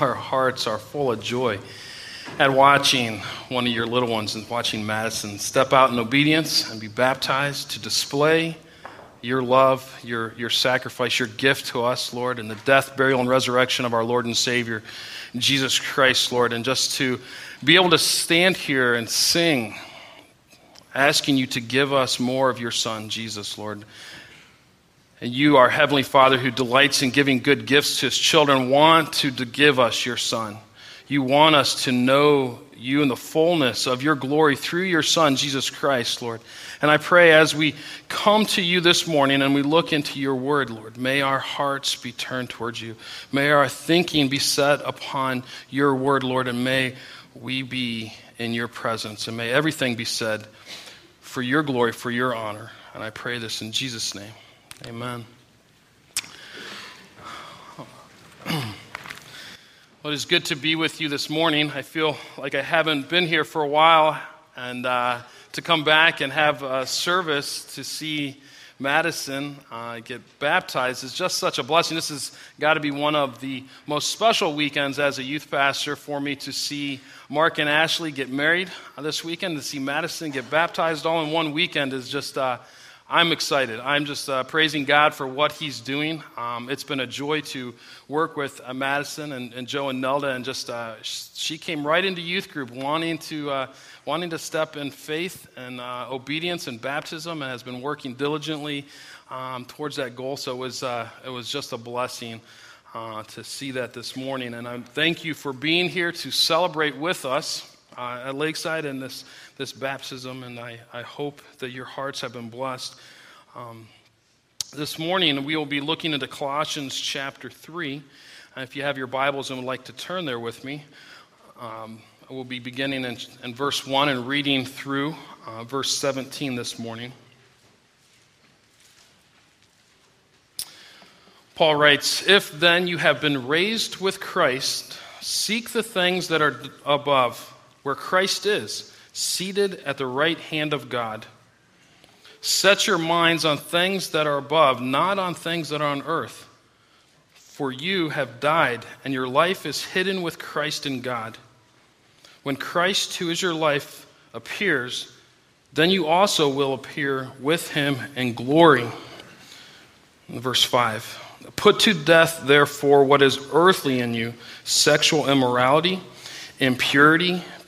our hearts are full of joy at watching one of your little ones and watching Madison step out in obedience and be baptized to display your love, your sacrifice, your gift to us, Lord, and the death, burial, and resurrection of our Lord and Savior, Jesus Christ, Lord. And just to be able to stand here and sing, asking you to give us more of your Son, Jesus, Lord. And you, our Heavenly Father, who delights in giving good gifts to his children, want to give us your Son. You want us to know you in the fullness of your glory through your Son, Jesus Christ, Lord. And I pray as we come to you this morning and we look into your word, Lord, may our hearts be turned towards you. May our thinking be set upon your word, Lord, and may we be in your presence. And may everything be said for your glory, for your honor. And I pray this in Jesus' name. Amen. Well, it is good to be with you this morning. I feel like I haven't been here for a while, and to come back and have a service to see Madison get baptized is just such a blessing. This has got to be one of the most special weekends as a youth pastor for me, to see Mark and Ashley get married this weekend, to see Madison get baptized all in one weekend is just... I'm excited. I'm just praising God for what he's doing. It's been a joy to work with Madison and Joe and Nelda, and just she came right into youth group wanting to step in faith and obedience and baptism, and has been working diligently towards that goal. So it was just a blessing to see that this morning. And I thank you for being here to celebrate with us at Lakeside and this baptism, and I hope that your hearts have been blessed. This morning we will be looking into Colossians chapter 3. If you have your Bibles and would like to turn there with me, I will be beginning in verse 1 and reading through verse 17 this morning. Paul writes, "If then you have been raised with Christ, seek the things that are above, where Christ is, seated at the right hand of God. Set your minds on things that are above, not on things that are on earth. For you have died, and your life is hidden with Christ in God. When Christ, who is your life, appears, then you also will appear with him in glory." In verse 5, "Put to death, therefore, what is earthly in you, sexual immorality, impurity,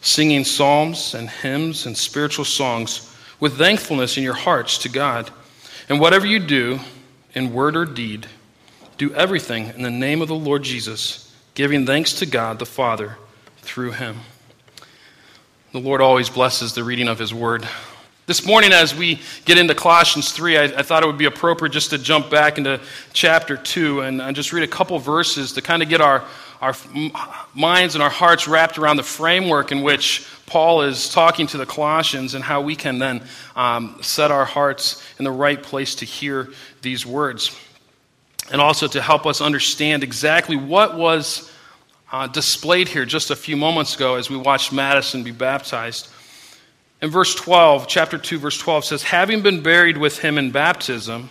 singing psalms and hymns and spiritual songs with thankfulness in your hearts to God. And whatever you do, in word or deed, do everything in the name of the Lord Jesus, giving thanks to God the Father through him." The Lord always blesses the reading of his word. This morning, as we get into Colossians 3, I thought it would be appropriate just to jump back into chapter 2 and just read a couple verses to kind of get our minds and our hearts wrapped around the framework in which Paul is talking to the Colossians, and how we can then set our hearts in the right place to hear these words, and also to help us understand exactly what was displayed here just a few moments ago as we watched Madison be baptized. In verse 12, chapter 2, verse 12 says, "Having been buried with him in baptism,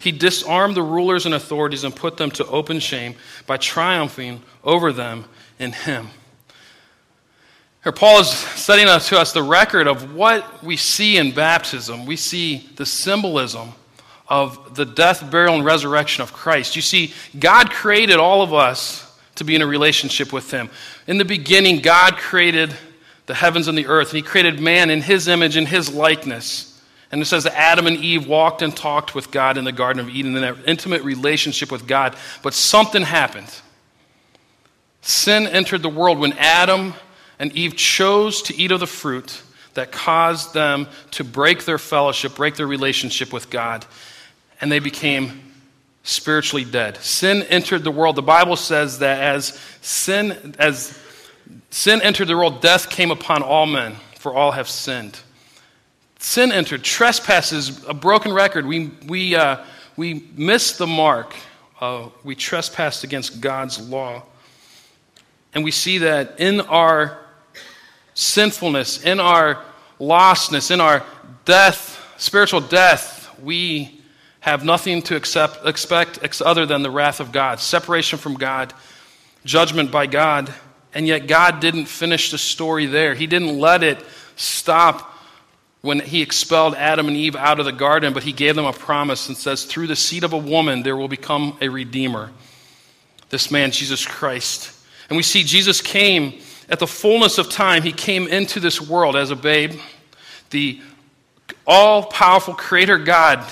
He disarmed the rulers and authorities and put them to open shame by triumphing over them in him." Here Paul is setting up to us the record of what we see in baptism. We see the symbolism of the death, burial, and resurrection of Christ. You see, God created all of us to be in a relationship with him. In the beginning, God created the heavens and the earth, and he created man in his image, in his likeness. And it says that Adam and Eve walked and talked with God in the Garden of Eden in an intimate relationship with God. But something happened. Sin entered the world when Adam and Eve chose to eat of the fruit that caused them to break their fellowship, break their relationship with God. And they became spiritually dead. Sin entered the world. The Bible says that as sin entered the world, death came upon all men, for all have sinned. Sin entered, trespasses, a broken record. We missed the mark. We trespassed against God's law, and we see that in our sinfulness, in our lostness, in our death, spiritual death, we have nothing to expect other than the wrath of God, separation from God, judgment by God. And yet God didn't finish the story there. He didn't let it stop when he expelled Adam and Eve out of the garden, but he gave them a promise and says, "Through the seed of a woman there will become a redeemer," this man, Jesus Christ. And we see Jesus came at the fullness of time. He came into this world as a babe. The all-powerful creator God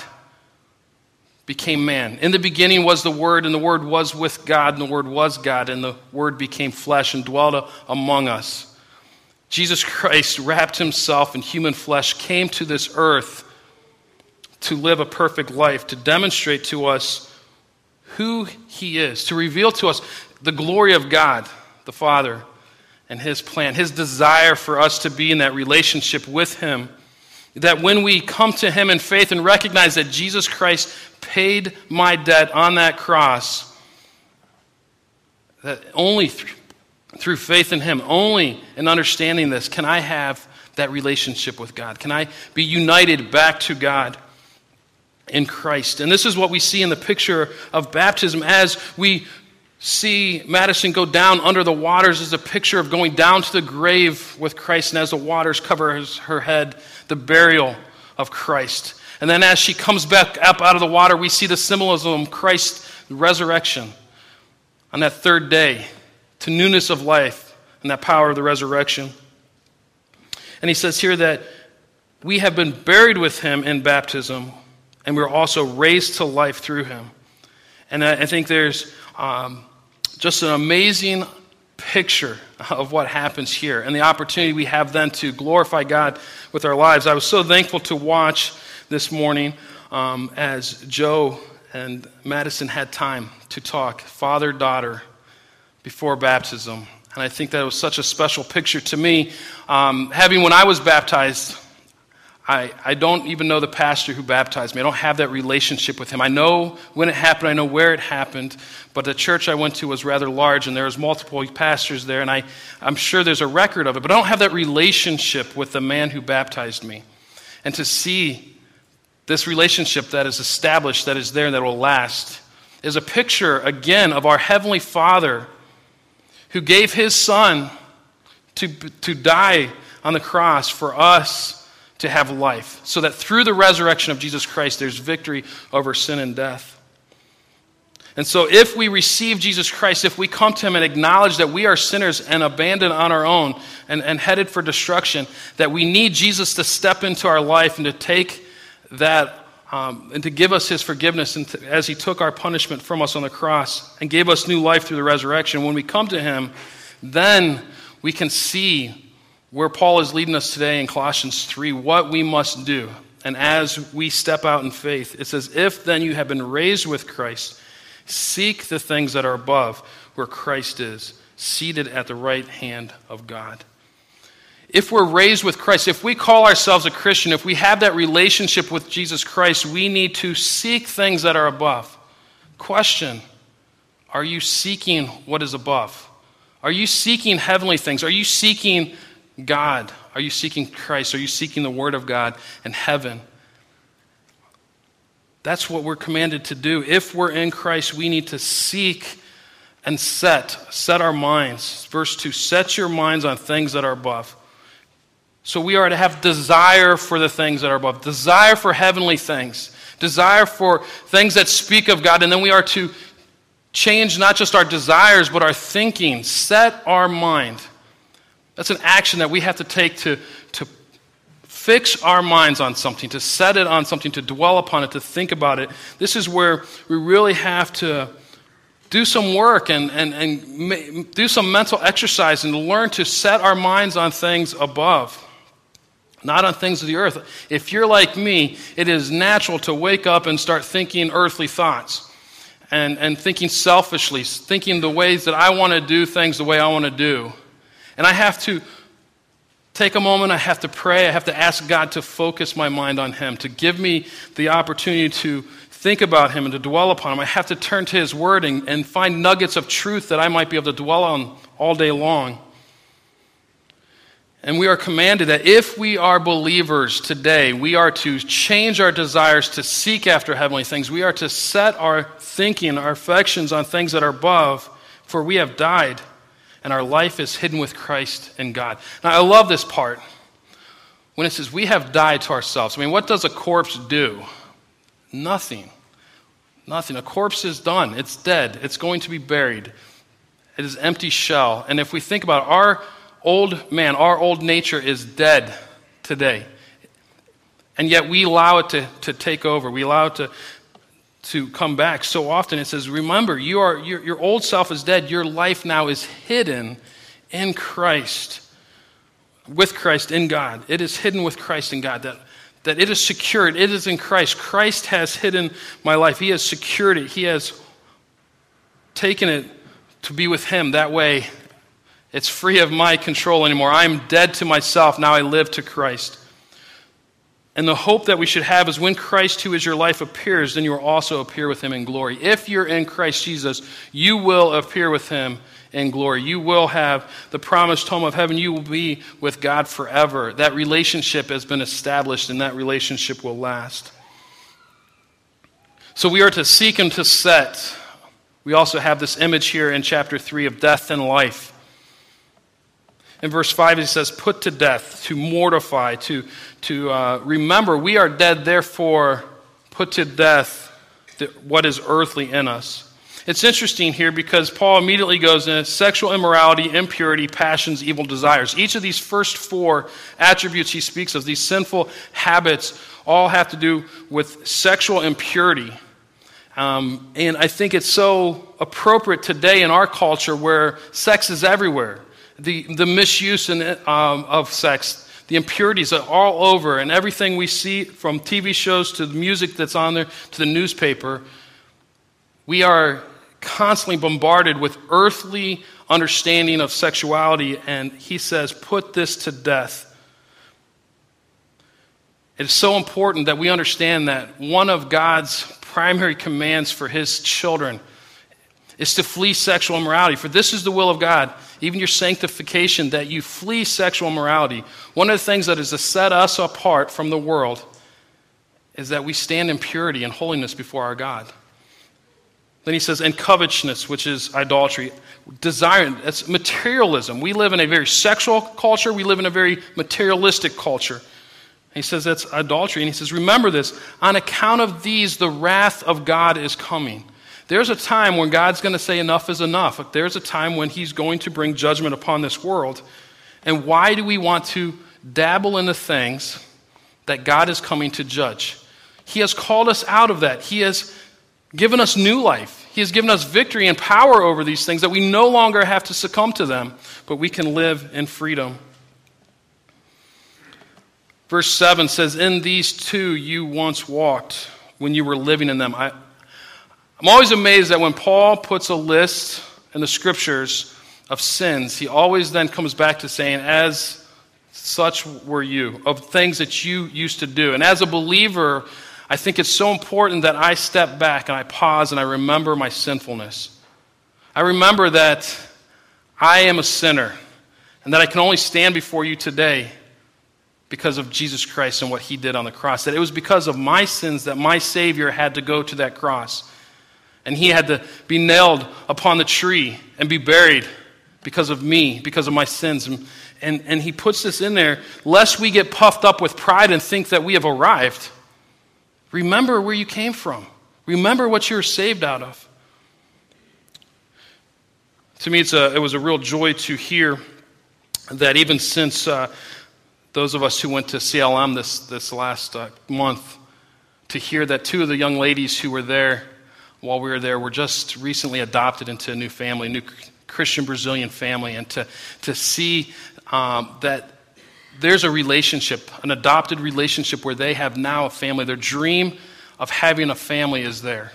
became man. In the beginning was the Word, and the Word was with God, and the Word was God, and the Word became flesh and dwelt among us. Jesus Christ wrapped himself in human flesh, came to this earth to live a perfect life, to demonstrate to us who he is, to reveal to us the glory of God, the Father, and his plan, his desire for us to be in that relationship with him. That when we come to him in faith and recognize that Jesus Christ paid my debt on that cross, that only through faith in him, only in understanding this, can I have that relationship with God. Can I be united back to God in Christ? And this is what we see in the picture of baptism. As we see Madison go down under the waters, is a picture of going down to the grave with Christ, and as the waters cover her head, the burial of Christ. And then as she comes back up out of the water, we see the symbolism of Christ's resurrection on that third day to newness of life and that power of the resurrection. And he says here that we have been buried with him in baptism, and we're also raised to life through him. And I think there's just an amazing picture of what happens here and the opportunity we have then to glorify God with our lives. I was so thankful to watch this morning as Joe and Madison had time to talk father-daughter before baptism. And I think that was such a special picture to me. When I was baptized, I don't even know the pastor who baptized me. I don't have that relationship with him. I know when it happened. I know where it happened. But the church I went to was rather large, and there was multiple pastors there, and I'm sure there's a record of it. But I don't have that relationship with the man who baptized me. And to see this relationship that is established, that is there, and that will last, is a picture, again, of our Heavenly Father who gave his Son to die on the cross for us, to have life, so that through the resurrection of Jesus Christ, there's victory over sin and death. And so if we receive Jesus Christ, if we come to him and acknowledge that we are sinners and abandoned on our own and headed for destruction, that we need Jesus to step into our life and to take that and to give us his forgiveness and as he took our punishment from us on the cross and gave us new life through the resurrection. When we come to him, then we can see where Paul is leading us today in Colossians 3, what we must do And as we step out in faith, it says, if then you have been raised with Christ, seek the things that are above where Christ is, seated at the right hand of God. If we're raised with Christ, if we call ourselves a Christian, if we have that relationship with Jesus Christ, we need to seek things that are above. Question, are you seeking what is above? Are you seeking heavenly things? Are you seeking God? Are you seeking Christ? Are you seeking the Word of God and heaven? That's what we're commanded to do. If we're in Christ, we need to seek and set our minds. Verse 2, set your minds on things that are above. So we are to have desire for the things that are above, desire for heavenly things, desire for things that speak of God, and then we are to change not just our desires, but our thinking. Set our mind. That's an action that we have to take to fix our minds on something, to set it on something, to dwell upon it, to think about it. This is where we really have to do some work and do some mental exercise and learn to set our minds on things above, not on things of the earth. If you're like me, it is natural to wake up and start thinking earthly thoughts and thinking selfishly, thinking the ways that I want to do things the way I want to do. And I have to take a moment, I have to pray, I have to ask God to focus my mind on Him, to give me the opportunity to think about Him and to dwell upon Him. I have to turn to His Word and find nuggets of truth that I might be able to dwell on all day long. And we are commanded that if we are believers today, we are to change our desires to seek after heavenly things. We are to set our thinking, our affections on things that are above, for we have died, and our life is hidden with Christ in God. Now, I love this part when it says we have died to ourselves. I mean, what does a corpse do? Nothing. A corpse is done. It's dead. It's going to be buried. It is empty shell. And if we think about it, our old man, our old nature is dead today. And yet we allow it to take over. We allow it to come back so often. It says, remember, your old self is dead. Your life now is hidden in Christ, with Christ in God. It is hidden with Christ in God. That it is secured. It is in Christ. Christ has hidden my life. He has secured it. He has taken it to be with Him. That way, it's free of my control anymore. I am dead to myself. Now I live to Christ. And the hope that we should have is when Christ, who is your life, appears, then you will also appear with Him in glory. If you're in Christ Jesus, you will appear with Him in glory. You will have the promised home of heaven. You will be with God forever. That relationship has been established, and that relationship will last. So we are to seek and to set. We also have this image here in chapter 3 of death and life. In verse 5, it says, put to death, to mortify, to remember we are dead, therefore put to death what is earthly in us. It's interesting here because Paul immediately goes into sexual immorality, impurity, passions, evil desires. Each of these first four attributes he speaks of, these sinful habits, all have to do with sexual impurity. And I think it's so appropriate today in our culture where sex is everywhere. The misuse of sex, the impurities are all over, and everything we see from TV shows to the music that's on there to the newspaper, we are constantly bombarded with earthly understanding of sexuality, and he says, put this to death. It is so important that we understand that one of God's primary commands for His children is to flee sexual immorality. For this is the will of God, even your sanctification, that you flee sexual immorality. One of the things that is to set us apart from the world is that we stand in purity and holiness before our God. Then he says, and covetousness, which is idolatry. Desire, that's materialism. We live in a very sexual culture. We live in a very materialistic culture. He says that's idolatry. And he says, remember this, on account of these, the wrath of God is coming. There's a time when God's going to say enough is enough. There's a time when He's going to bring judgment upon this world. And why do we want to dabble in the things that God is coming to judge? He has called us out of that. He has given us new life. He has given us victory and power over these things that we no longer have to succumb to them, but we can live in freedom. Verse 7 says, in these two you once walked when you were living in them. I'm always amazed that when Paul puts a list in the scriptures of sins, he always then comes back to saying, as such were you, of things that you used to do. And as a believer, I think it's so important that I step back and I pause and I remember my sinfulness. I remember that I am a sinner and that I can only stand before you today because of Jesus Christ and what he did on the cross. That it was because of my sins that my Savior had to go to that cross. And he had to be nailed upon the tree and be buried because of me, because of my sins. And he puts this in there, lest we get puffed up with pride and think that we have arrived. Remember where you came from. Remember what you were saved out of. To me, it was a real joy to hear that even since those of us who went to CLM this last month, to hear that two of the young ladies who were there while we were there were just recently adopted into a new family, new Christian Brazilian family, and to see that there's a relationship, an adopted relationship where they have now a family. Their dream of having a family is there.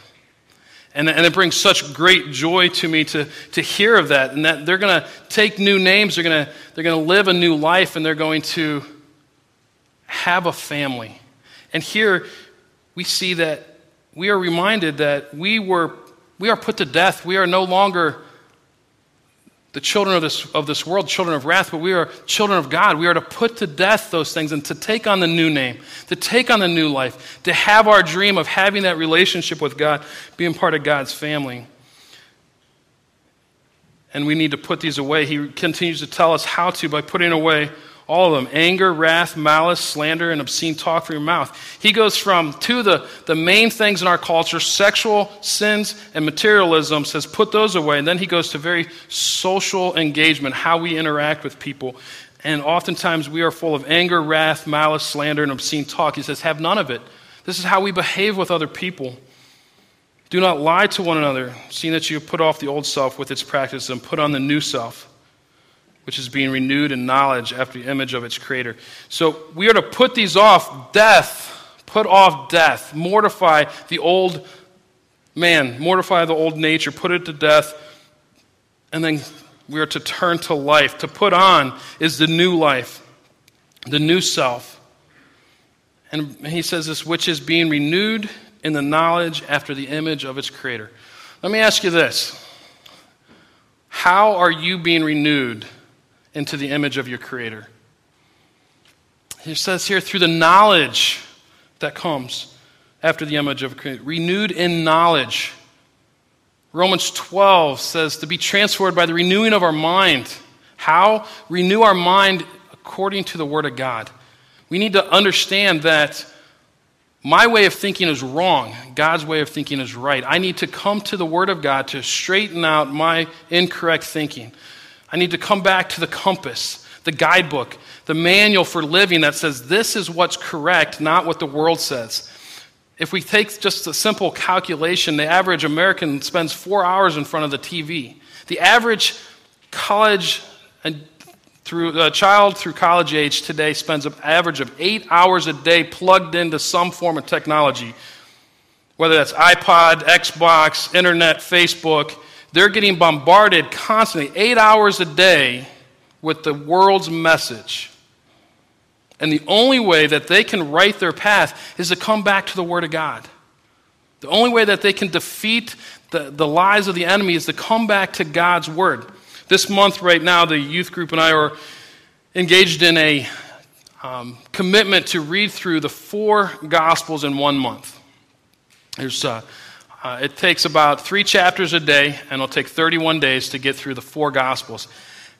And it brings such great joy to me to hear of that, and that they're going to take new names, they're going to live a new life, and they're going to have a family. And here we see that we are reminded that we are put to death. We are no longer the children of this world, children of wrath, but we are children of God. We are to put to death those things and to take on the new name, to take on the new life, to have our dream of having that relationship with God, being part of God's family. And we need to put these away. He continues to tell us how to by putting away all of them: anger, wrath, malice, slander, and obscene talk from your mouth. He goes from two of the main things in our culture, sexual sins and materialism, says put those away. And then he goes to very social engagement, how we interact with people. And oftentimes we are full of anger, wrath, malice, slander, and obscene talk. He says have none of it. This is how we behave with other people. Do not lie to one another, seeing that you have put off the old self with its practices and put on the new self, which is being renewed in knowledge after the image of its creator. So we are to put these off. Death, put off death. Mortify the old man. Mortify the old nature. Put it to death. And then we are to turn to life. To put on is the new life, the new self. And he says this, which is being renewed in the knowledge after the image of its creator. Let me ask you this. How are you being renewed into the image of your Creator? He says here, through the knowledge that comes after the image of Creator, renewed in knowledge. Romans 12 says to be transformed by the renewing of our mind. How? Renew our mind according to the Word of God. We need to understand that my way of thinking is wrong. God's way of thinking is right. I need to come to the Word of God to straighten out my incorrect thinking. I need to come back to the compass, the guidebook, the manual for living that says this is what's correct, not what the world says. If we take just a simple calculation, the average American spends 4 hours in front of the TV. The average child through college age today spends an average of 8 hours a day plugged into some form of technology, whether that's iPod, Xbox, internet, Facebook. They're getting bombarded constantly, 8 hours a day, with the world's message. And the only way that they can right their path is to come back to the Word of God. The only way that they can defeat the lies of the enemy is to come back to God's Word. This month right now, the youth group and I are engaged in a commitment to read through the 4 Gospels in 1 month. There's it takes about 3 chapters a day, and it'll take 31 days to get through the 4 Gospels.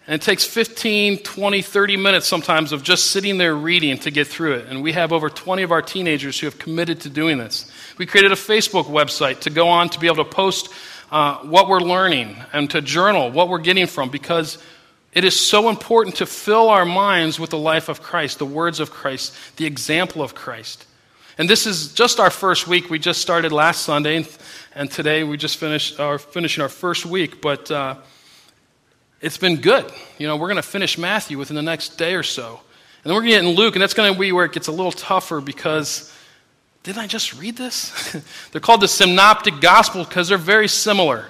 And it takes 15, 20, 30 minutes sometimes of just sitting there reading to get through it. And we have over 20 of our teenagers who have committed to doing this. We created a Facebook website to go on to be able to post what we're learning and to journal what we're getting from, because it is so important to fill our minds with the life of Christ, the words of Christ, the example of Christ. And this is just our first week. We just started last Sunday, and today we just finishing our first week. But it's been good. You know, we're going to finish Matthew within the next day or so. And then we're going to get in Luke, and that's going to be where it gets a little tougher because, didn't I just read this? They're called the Synoptic Gospels because they're very similar.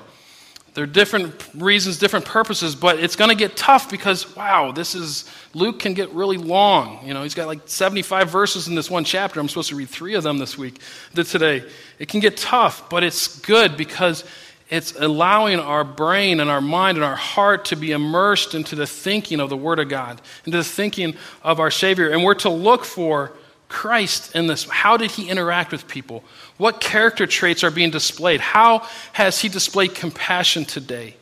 They're different reasons, different purposes, but it's going to get tough because, wow, this is, Luke can get really long. You know, he's got like 75 verses in this one chapter. I'm supposed to read 3 of them this week, today. It can get tough, but it's good because it's allowing our brain and our mind and our heart to be immersed into the thinking of the Word of God, into the thinking of our Savior. And we're to look for Christ in this. How did he interact with people? What character traits are being displayed? How has he displayed compassion today?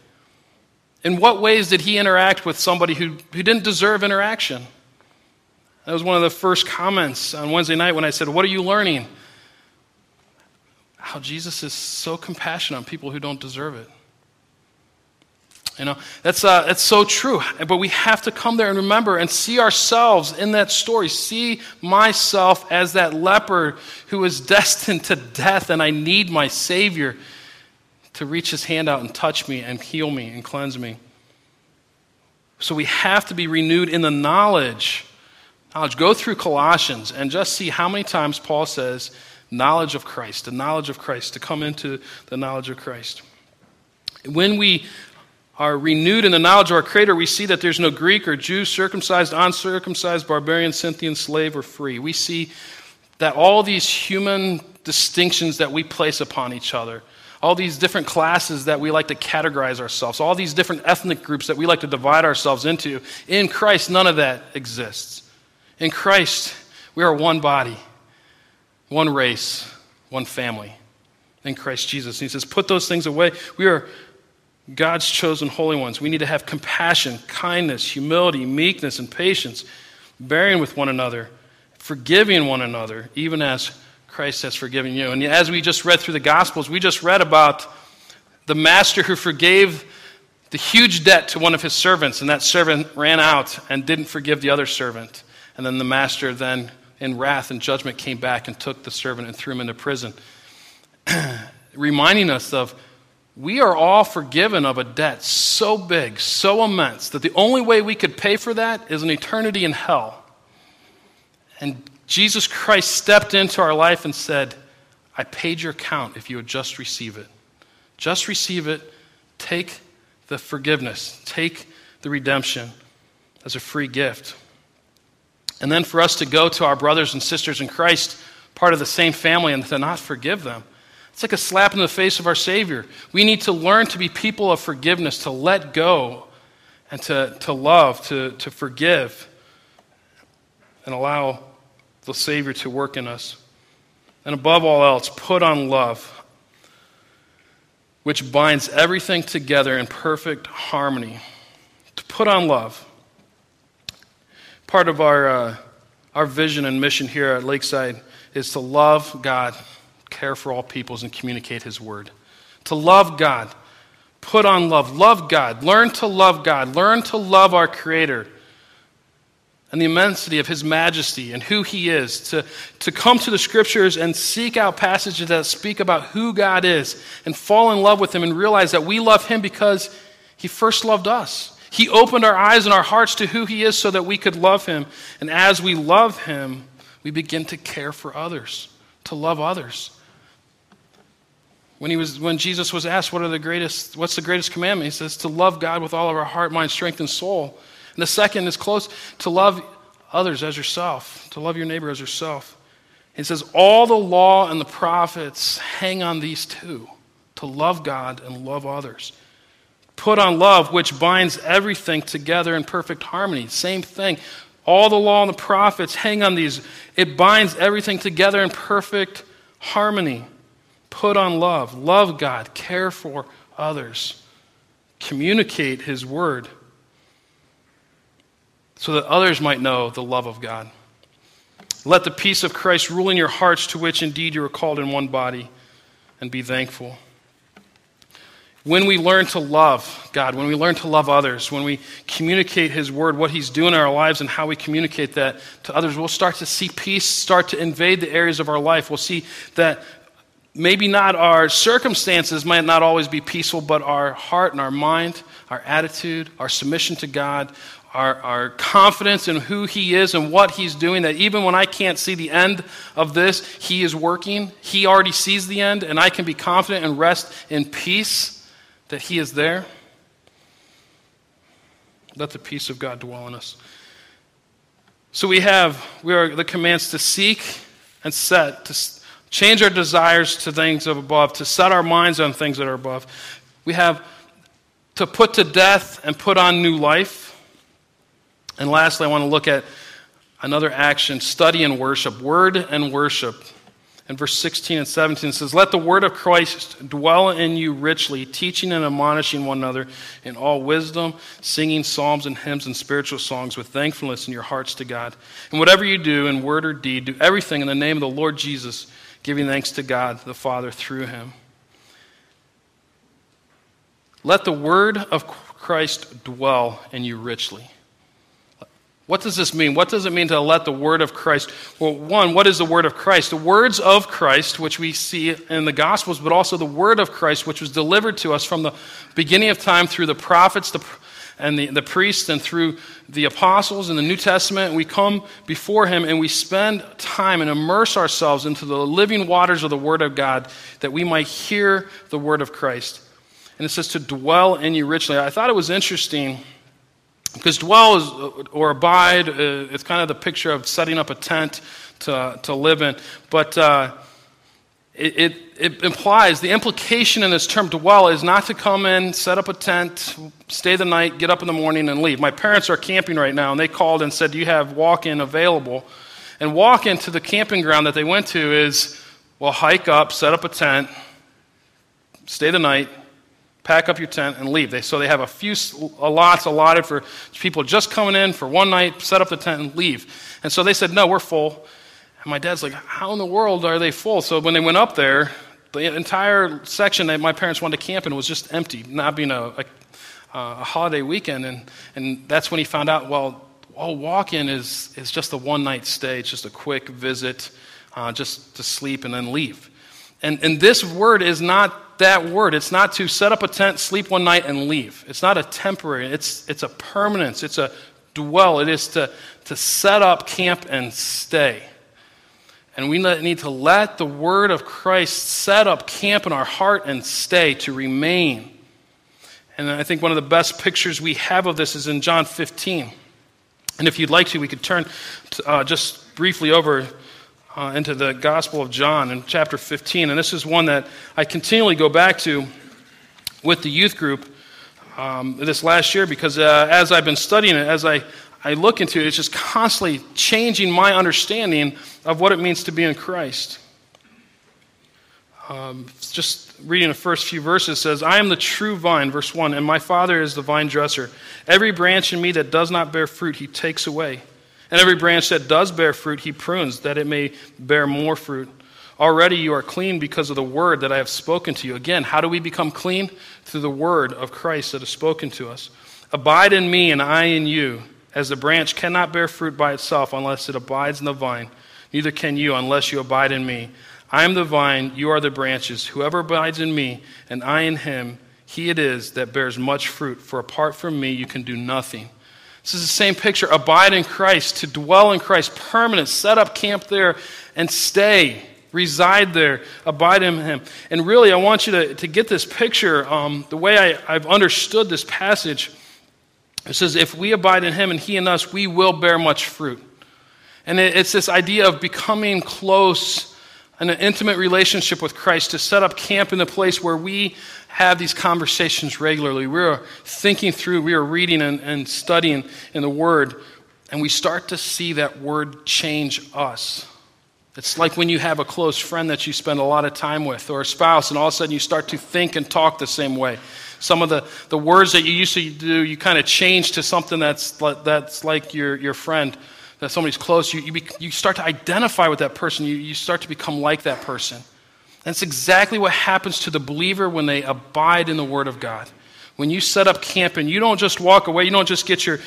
In what ways did he interact with somebody who didn't deserve interaction? That was one of the first comments on Wednesday night when I said, what are you learning? How Jesus is so compassionate on people who don't deserve it. You know, that's so true. But we have to come there and remember and see ourselves in that story. See myself as that leper who is destined to death, and I need my Savior to reach his hand out and touch me and heal me and cleanse me. So we have to be renewed in the knowledge. Go through Colossians and just see how many times Paul says, knowledge of Christ, the knowledge of Christ, to come into the knowledge of Christ. When we are renewed in the knowledge of our Creator, we see that there's no Greek or Jew, circumcised, uncircumcised, barbarian, Scythian, slave, or free. We see that all these human distinctions that we place upon each other, all these different classes that we like to categorize ourselves, all these different ethnic groups that we like to divide ourselves into, in Christ, none of that exists. In Christ, we are one body, one race, one family. In Christ Jesus. And he says, put those things away. We are God's chosen holy ones. We need to have compassion, kindness, humility, meekness, and patience, bearing with one another, forgiving one another, even as Christ has forgiven you. And as we just read through the Gospels, we just read about the master who forgave the huge debt to one of his servants, and that servant ran out and didn't forgive the other servant. And then the master then, in wrath and judgment, came back and took the servant and threw him into prison, reminding us of, we are all forgiven of a debt so big, so immense, that the only way we could pay for that is an eternity in hell. And Jesus Christ stepped into our life and said, I paid your account if you would just receive it. Just receive it. Take the forgiveness. Take the redemption as a free gift. And then for us to go to our brothers and sisters in Christ, part of the same family, and to not forgive them, it's like a slap in the face of our Savior. We need to learn to be people of forgiveness, to let go and to love, to forgive, and allow the Savior to work in us. And above all else, put on love, which binds everything together in perfect harmony. To put on love. Part of our vision and mission here at Lakeside is to love God, care for all peoples, and communicate his word. To love God. Put on love. Love God. Learn to love God. Learn to love our Creator and the immensity of his majesty and who he is. To come to the Scriptures and seek out passages that speak about who God is and fall in love with him and realize that we love him because he first loved us. He opened our eyes and our hearts to who he is so that we could love him. And as we love him, we begin to care for others, to love others. When Jesus was asked, what's the greatest commandment? He says, to love God with all of our heart, mind, strength, and soul. And the second is close, to love others as yourself, to love your neighbor as yourself. He says, all the law and the prophets hang on these two, to love God and love others. Put on love, which binds everything together in perfect harmony. Same thing. All the law and the prophets hang on these. It binds everything together in perfect harmony. Put on love. Love God. Care for others. Communicate his word so that others might know the love of God. Let the peace of Christ rule in your hearts, to which indeed you are called in one body, and be thankful. When we learn to love God, when we learn to love others, when we communicate his word, what he's doing in our lives and how we communicate that to others, we'll start to see peace start to invade the areas of our life. We'll see that maybe not our circumstances might not always be peaceful, but our heart and our mind, our attitude, our submission to God, our confidence in who he is and what he's doing, that even when I can't see the end of this, he is working. He already sees the end, and I can be confident and rest in peace that he is there. Let the peace of God dwell in us. So we are the commands to seek and set, to change our desires to things of above, to set our minds on things that are above. We have to put to death and put on new life. And lastly, I want to look at another action, study and worship, word and worship. In verse 16 and 17 it says, "Let the word of Christ dwell in you richly, teaching and admonishing one another in all wisdom, singing psalms and hymns and spiritual songs with thankfulness in your hearts to God. And whatever you do in word or deed, do everything in the name of the Lord Jesus, giving thanks to God the Father through him." Let the word of Christ dwell in you richly. What does this mean? What does it mean to let the word of Christ? Well, one, what is the word of Christ? The words of Christ, which we see in the Gospels, but also the word of Christ, which was delivered to us from the beginning of time through the prophets and the priests and through the apostles in the New Testament. We come before him and we spend time and immerse ourselves into the living waters of the word of God that we might hear the word of Christ. And it says to dwell in you richly. I thought it was interesting, because dwell is, or abide, it's kind of the picture of setting up a tent to live in. But it implies, the implication in this term dwell is not to come in, set up a tent, stay the night, get up in the morning, and leave. My parents are camping right now, and they called and said, "Do you have walk-in available?" And walk-in to the camping ground that they went to is, well, hike up, set up a tent, stay the night, pack up your tent, and leave. So they have a few lots allotted for people just coming in for one night, set up the tent, and leave. And so they said, "No, we're full." And my dad's like, "How in the world are they full?" So when they went up there, the entire section that my parents wanted to camp in was just empty, not being a holiday weekend. And that's when he found out, well, all walk-in is just a one-night stay. It's just a quick visit, just to sleep and then leave. And this word is not that word. It's not to set up a tent, sleep one night, and leave. It's not a temporary. It's a permanence. It's a dwell. It is to set up camp and stay. And we need to let the word of Christ set up camp in our heart and stay, to remain. And I think one of the best pictures we have of this is in John 15. And if you'd like to, we could turn just briefly over into the Gospel of John in chapter 15. And this is one that I continually go back to with the youth group this last year, because as I've been studying it, as I look into it, it's just constantly changing my understanding of what it means to be in Christ. Just reading the first few verses, says, "I am the true vine," verse 1, "and my Father is the vine dresser. Every branch in me that does not bear fruit, he takes away. And every branch that does bear fruit, he prunes, that it may bear more fruit. Already you are clean because of the word that I have spoken to you." Again, how do we become clean? Through the word of Christ that is spoken to us. "Abide in me and I in you, as the branch cannot bear fruit by itself unless it abides in the vine. Neither can you unless you abide in me. I am the vine, you are the branches. Whoever abides in me and I in him, he it is that bears much fruit, for apart from me you can do nothing." This is the same picture, abide in Christ, to dwell in Christ, permanent, set up camp there and stay, reside there, abide in him. And really, I want you to get this picture. The way I've understood this passage, it says, if we abide in him and he in us, we will bear much fruit. And it's this idea of becoming close and an intimate relationship with Christ, to set up camp in the place where we have these conversations regularly. We are thinking through, we are reading and studying in the Word, and we start to see that Word change us. It's like when you have a close friend that you spend a lot of time with, or a spouse, and all of a sudden you start to think and talk the same way. Some of the words that you used to do, you kind of change to something that's like your friend, that somebody's close. You start to identify with that person. You start to become like that person. That's exactly what happens to the believer when they abide in the Word of God. When you set up camp and you don't just walk away, you don't just get your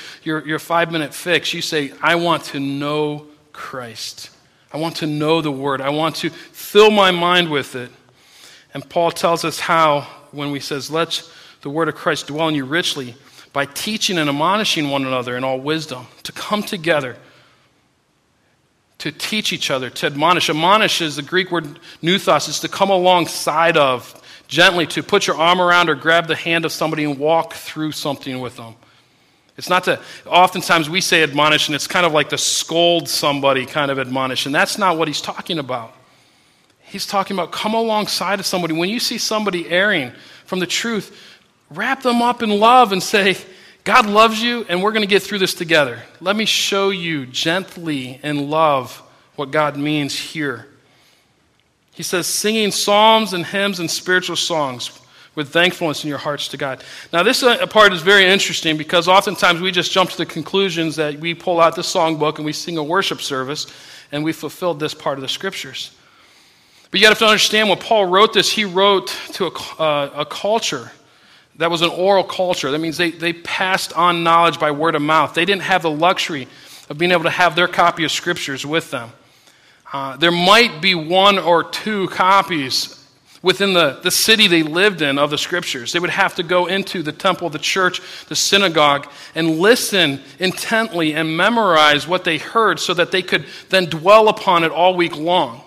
5-minute fix. You say, I want to know Christ. I want to know the Word. I want to fill my mind with it. And Paul tells us how when he says, let the Word of Christ dwell in you richly, by teaching and admonishing one another in all wisdom, to come together, to teach each other, to admonish. Admonish is the Greek word neuthos. It's to come alongside of, gently, to put your arm around or grab the hand of somebody and walk through something with them. It's not to, oftentimes we say admonish, and it's kind of like to scold somebody kind of admonish, and that's not what he's talking about. He's talking about come alongside of somebody. When you see somebody erring from the truth, wrap them up in love and say, God loves you, and we're going to get through this together. Let me show you gently in love what God means here. He says, singing psalms and hymns and spiritual songs with thankfulness in your hearts to God. Now, this part is very interesting because oftentimes we just jump to the conclusions that we pull out the songbook and we sing a worship service, and we fulfilled this part of the scriptures. But you have to understand when Paul wrote this, he wrote to a culture that was an oral culture. That means they passed on knowledge by word of mouth. They didn't have the luxury of being able to have their copy of scriptures with them. There might be one or two copies within the city they lived in of the scriptures. They would have to go into the temple, the church, the synagogue, and listen intently and memorize what they heard so that they could then dwell upon it all week long.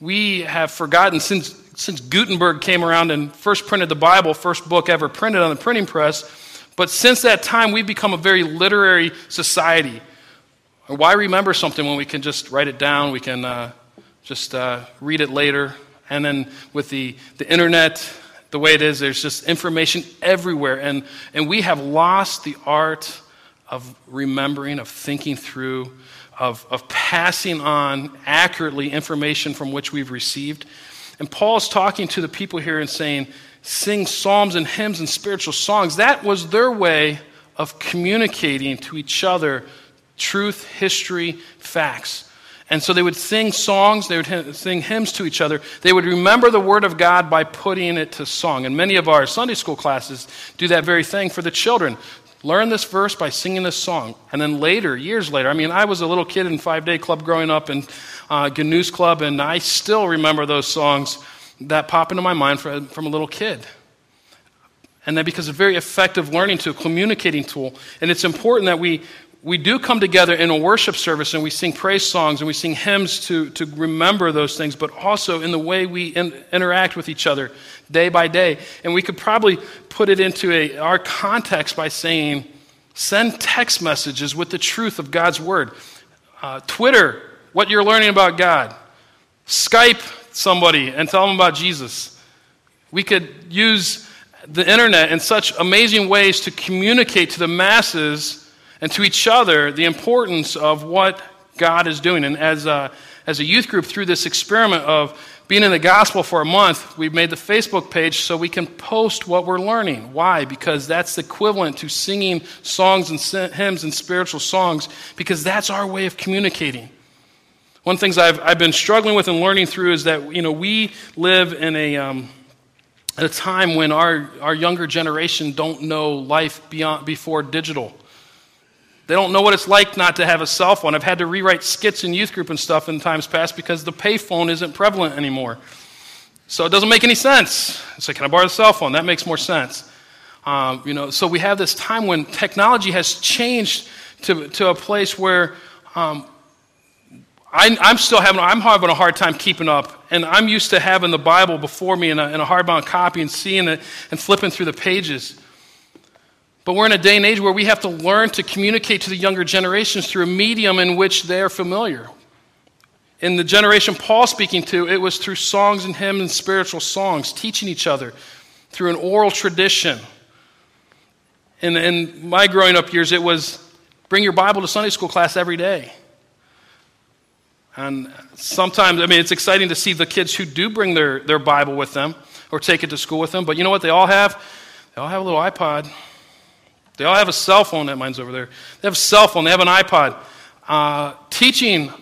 We have forgotten since Gutenberg came around and first printed the Bible, first book ever printed on the printing press, but since that time we've become a very literary society. Why remember something when we can just write it down, we can just read it later, and then with the internet, the way it is, there's just information everywhere, and we have lost the art of remembering, of thinking through, of passing on accurately information from which we've received. And Paul's talking to the people here and saying, sing psalms and hymns and spiritual songs. That was their way of communicating to each other truth, history, facts. And so they would sing songs, they would sing hymns to each other. They would remember the word of God by putting it to song. And many of our Sunday school classes do that very thing for the children. Learn this verse by singing this song. And then later, years later, I mean, I was a little kid in 5 Day Club growing up in Good News Club, and I still remember those songs that pop into my mind from a little kid. And that because it's a very effective learning tool, communicating tool, and it's important that we do come together in a worship service and we sing praise songs and we sing hymns to remember those things, but also in the way we interact with each other day by day. And we could probably put it into our context by saying, send text messages with the truth of God's word. Twitter, what you're learning about God. Skype somebody and tell them about Jesus. We could use the internet in such amazing ways to communicate to the masses and to each other the importance of what God is doing. And as a youth group, through this experiment of being in the gospel for a month, we've made the Facebook page so we can post what we're learning. Why? Because that's the equivalent to singing songs and hymns and spiritual songs, because that's our way of communicating. One of the things I've been struggling with and learning through is that, you know, we live in a time when our younger generation don't know life before digital. They don't know what it's like not to have a cell phone. I've had to rewrite skits in youth group and stuff in times past because the pay phone isn't prevalent anymore. So it doesn't make any sense. It's like, can I borrow the cell phone? That makes more sense. So we have this time when technology has changed to a place where I'm having a hard time keeping up. And I'm used to having the Bible before me in a hardbound copy and seeing it and flipping through the pages. But we're in a day and age where we have to learn to communicate to the younger generations through a medium in which they are familiar. In the generation Paul's speaking to, it was through songs and hymns and spiritual songs, teaching each other through an oral tradition. And in my growing up years, it was bring your Bible to Sunday school class every day. And sometimes, I mean, it's exciting to see the kids who do bring their Bible with them or take it to school with them. But you know what they all have? They all have a little iPod. They all have a cell phone. That mine's over there. They have a cell phone. They have an iPod. Teaching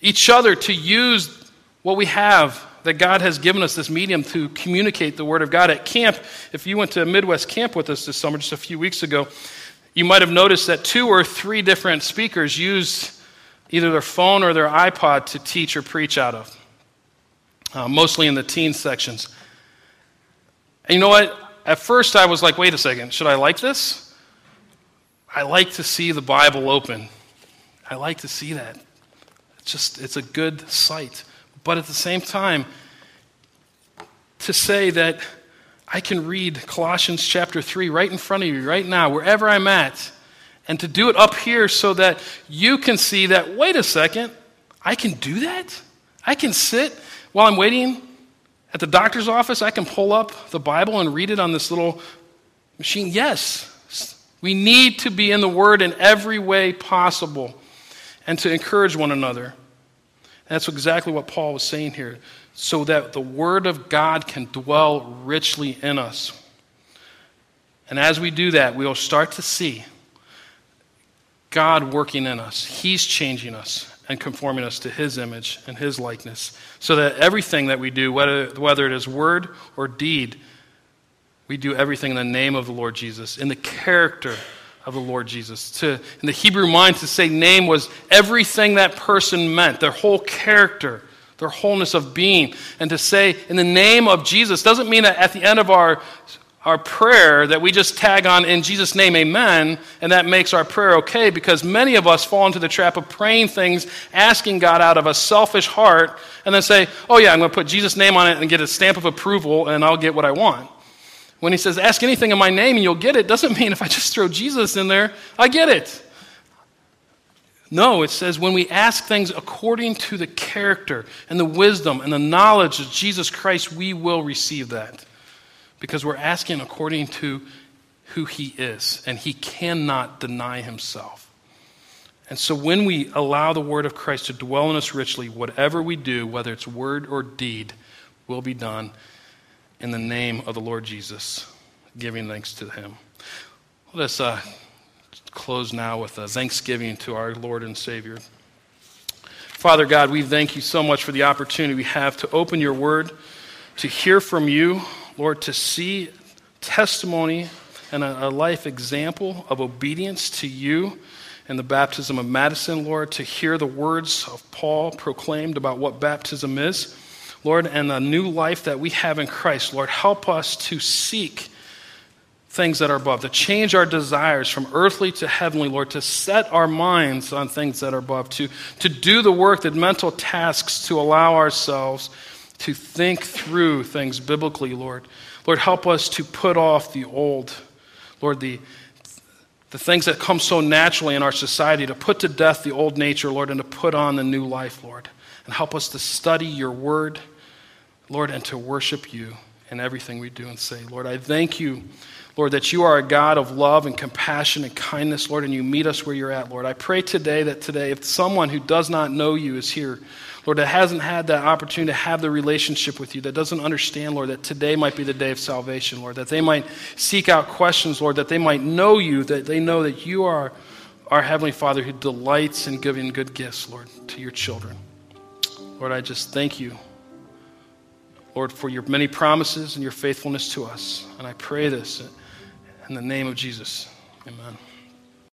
each other to use what we have that God has given us, this medium to communicate the Word of God. At camp, if you went to Midwest camp with us this summer just a few weeks ago, you might have noticed that 2 or 3 different speakers used either their phone or their iPod to teach or preach out of, mostly in the teen sections. And you know what? At first, I was like, wait a second, should I like this? I like to see the Bible open. I like to see that. It's a good sight. But at the same time, to say that I can read Colossians chapter 3 right in front of you, right now, wherever I'm at, and to do it up here so that you can see that, wait a second, I can do that? I can sit while I'm waiting at the doctor's office, I can pull up the Bible and read it on this little machine. Yes, we need to be in the Word in every way possible and to encourage one another. And that's exactly what Paul was saying here, so that the Word of God can dwell richly in us. And as we do that, we will start to see God working in us. He's changing us and conforming us to His image and His likeness, so that everything that we do, whether it is word or deed, we do everything in the name of the Lord Jesus, in the character of the Lord Jesus. In the Hebrew mind, to say name was everything that person meant, their whole character, their wholeness of being. And to say in the name of Jesus doesn't mean that at the end of our prayer that we just tag on in Jesus' name, amen, and that makes our prayer okay, because many of us fall into the trap of praying things, asking God out of a selfish heart, and then say, oh yeah, I'm going to put Jesus' name on it and get a stamp of approval and I'll get what I want. When he says, ask anything in my name and you'll get it, doesn't mean if I just throw Jesus in there, I get it. No, it says when we ask things according to the character and the wisdom and the knowledge of Jesus Christ, we will receive that. Because we're asking according to who He is, and He cannot deny Himself. And so when we allow the Word of Christ to dwell in us richly, whatever we do, whether it's word or deed, will be done in the name of the Lord Jesus, giving thanks to Him. Let us close now with a thanksgiving to our Lord and Savior. Father God, we thank You so much for the opportunity we have to open Your Word, to hear from You, Lord, to see testimony and a life example of obedience to You and the baptism of Madison, Lord, to hear the words of Paul proclaimed about what baptism is, Lord, and the new life that we have in Christ. Lord, help us to seek things that are above, to change our desires from earthly to heavenly, Lord, to set our minds on things that are above, to do the work, the mental tasks, to allow ourselves to think through things biblically, Lord. Lord, help us to put off the old, Lord, the things that come so naturally in our society, to put to death the old nature, Lord, and to put on the new life, Lord. And help us to study Your Word, Lord, and to worship You in everything we do and say. Lord, I thank You, Lord, that You are a God of love and compassion and kindness, Lord, and You meet us where you're at, Lord. I pray today that today, if someone who does not know You is here, Lord, that hasn't had that opportunity to have the relationship with You, that doesn't understand, Lord, that today might be the day of salvation, Lord, that they might seek out questions, Lord, that they might know You, that they know that You are our Heavenly Father who delights in giving good gifts, Lord, to Your children. Lord, I just thank You, Lord, for Your many promises and Your faithfulness to us. And I pray this in the name of Jesus. Amen.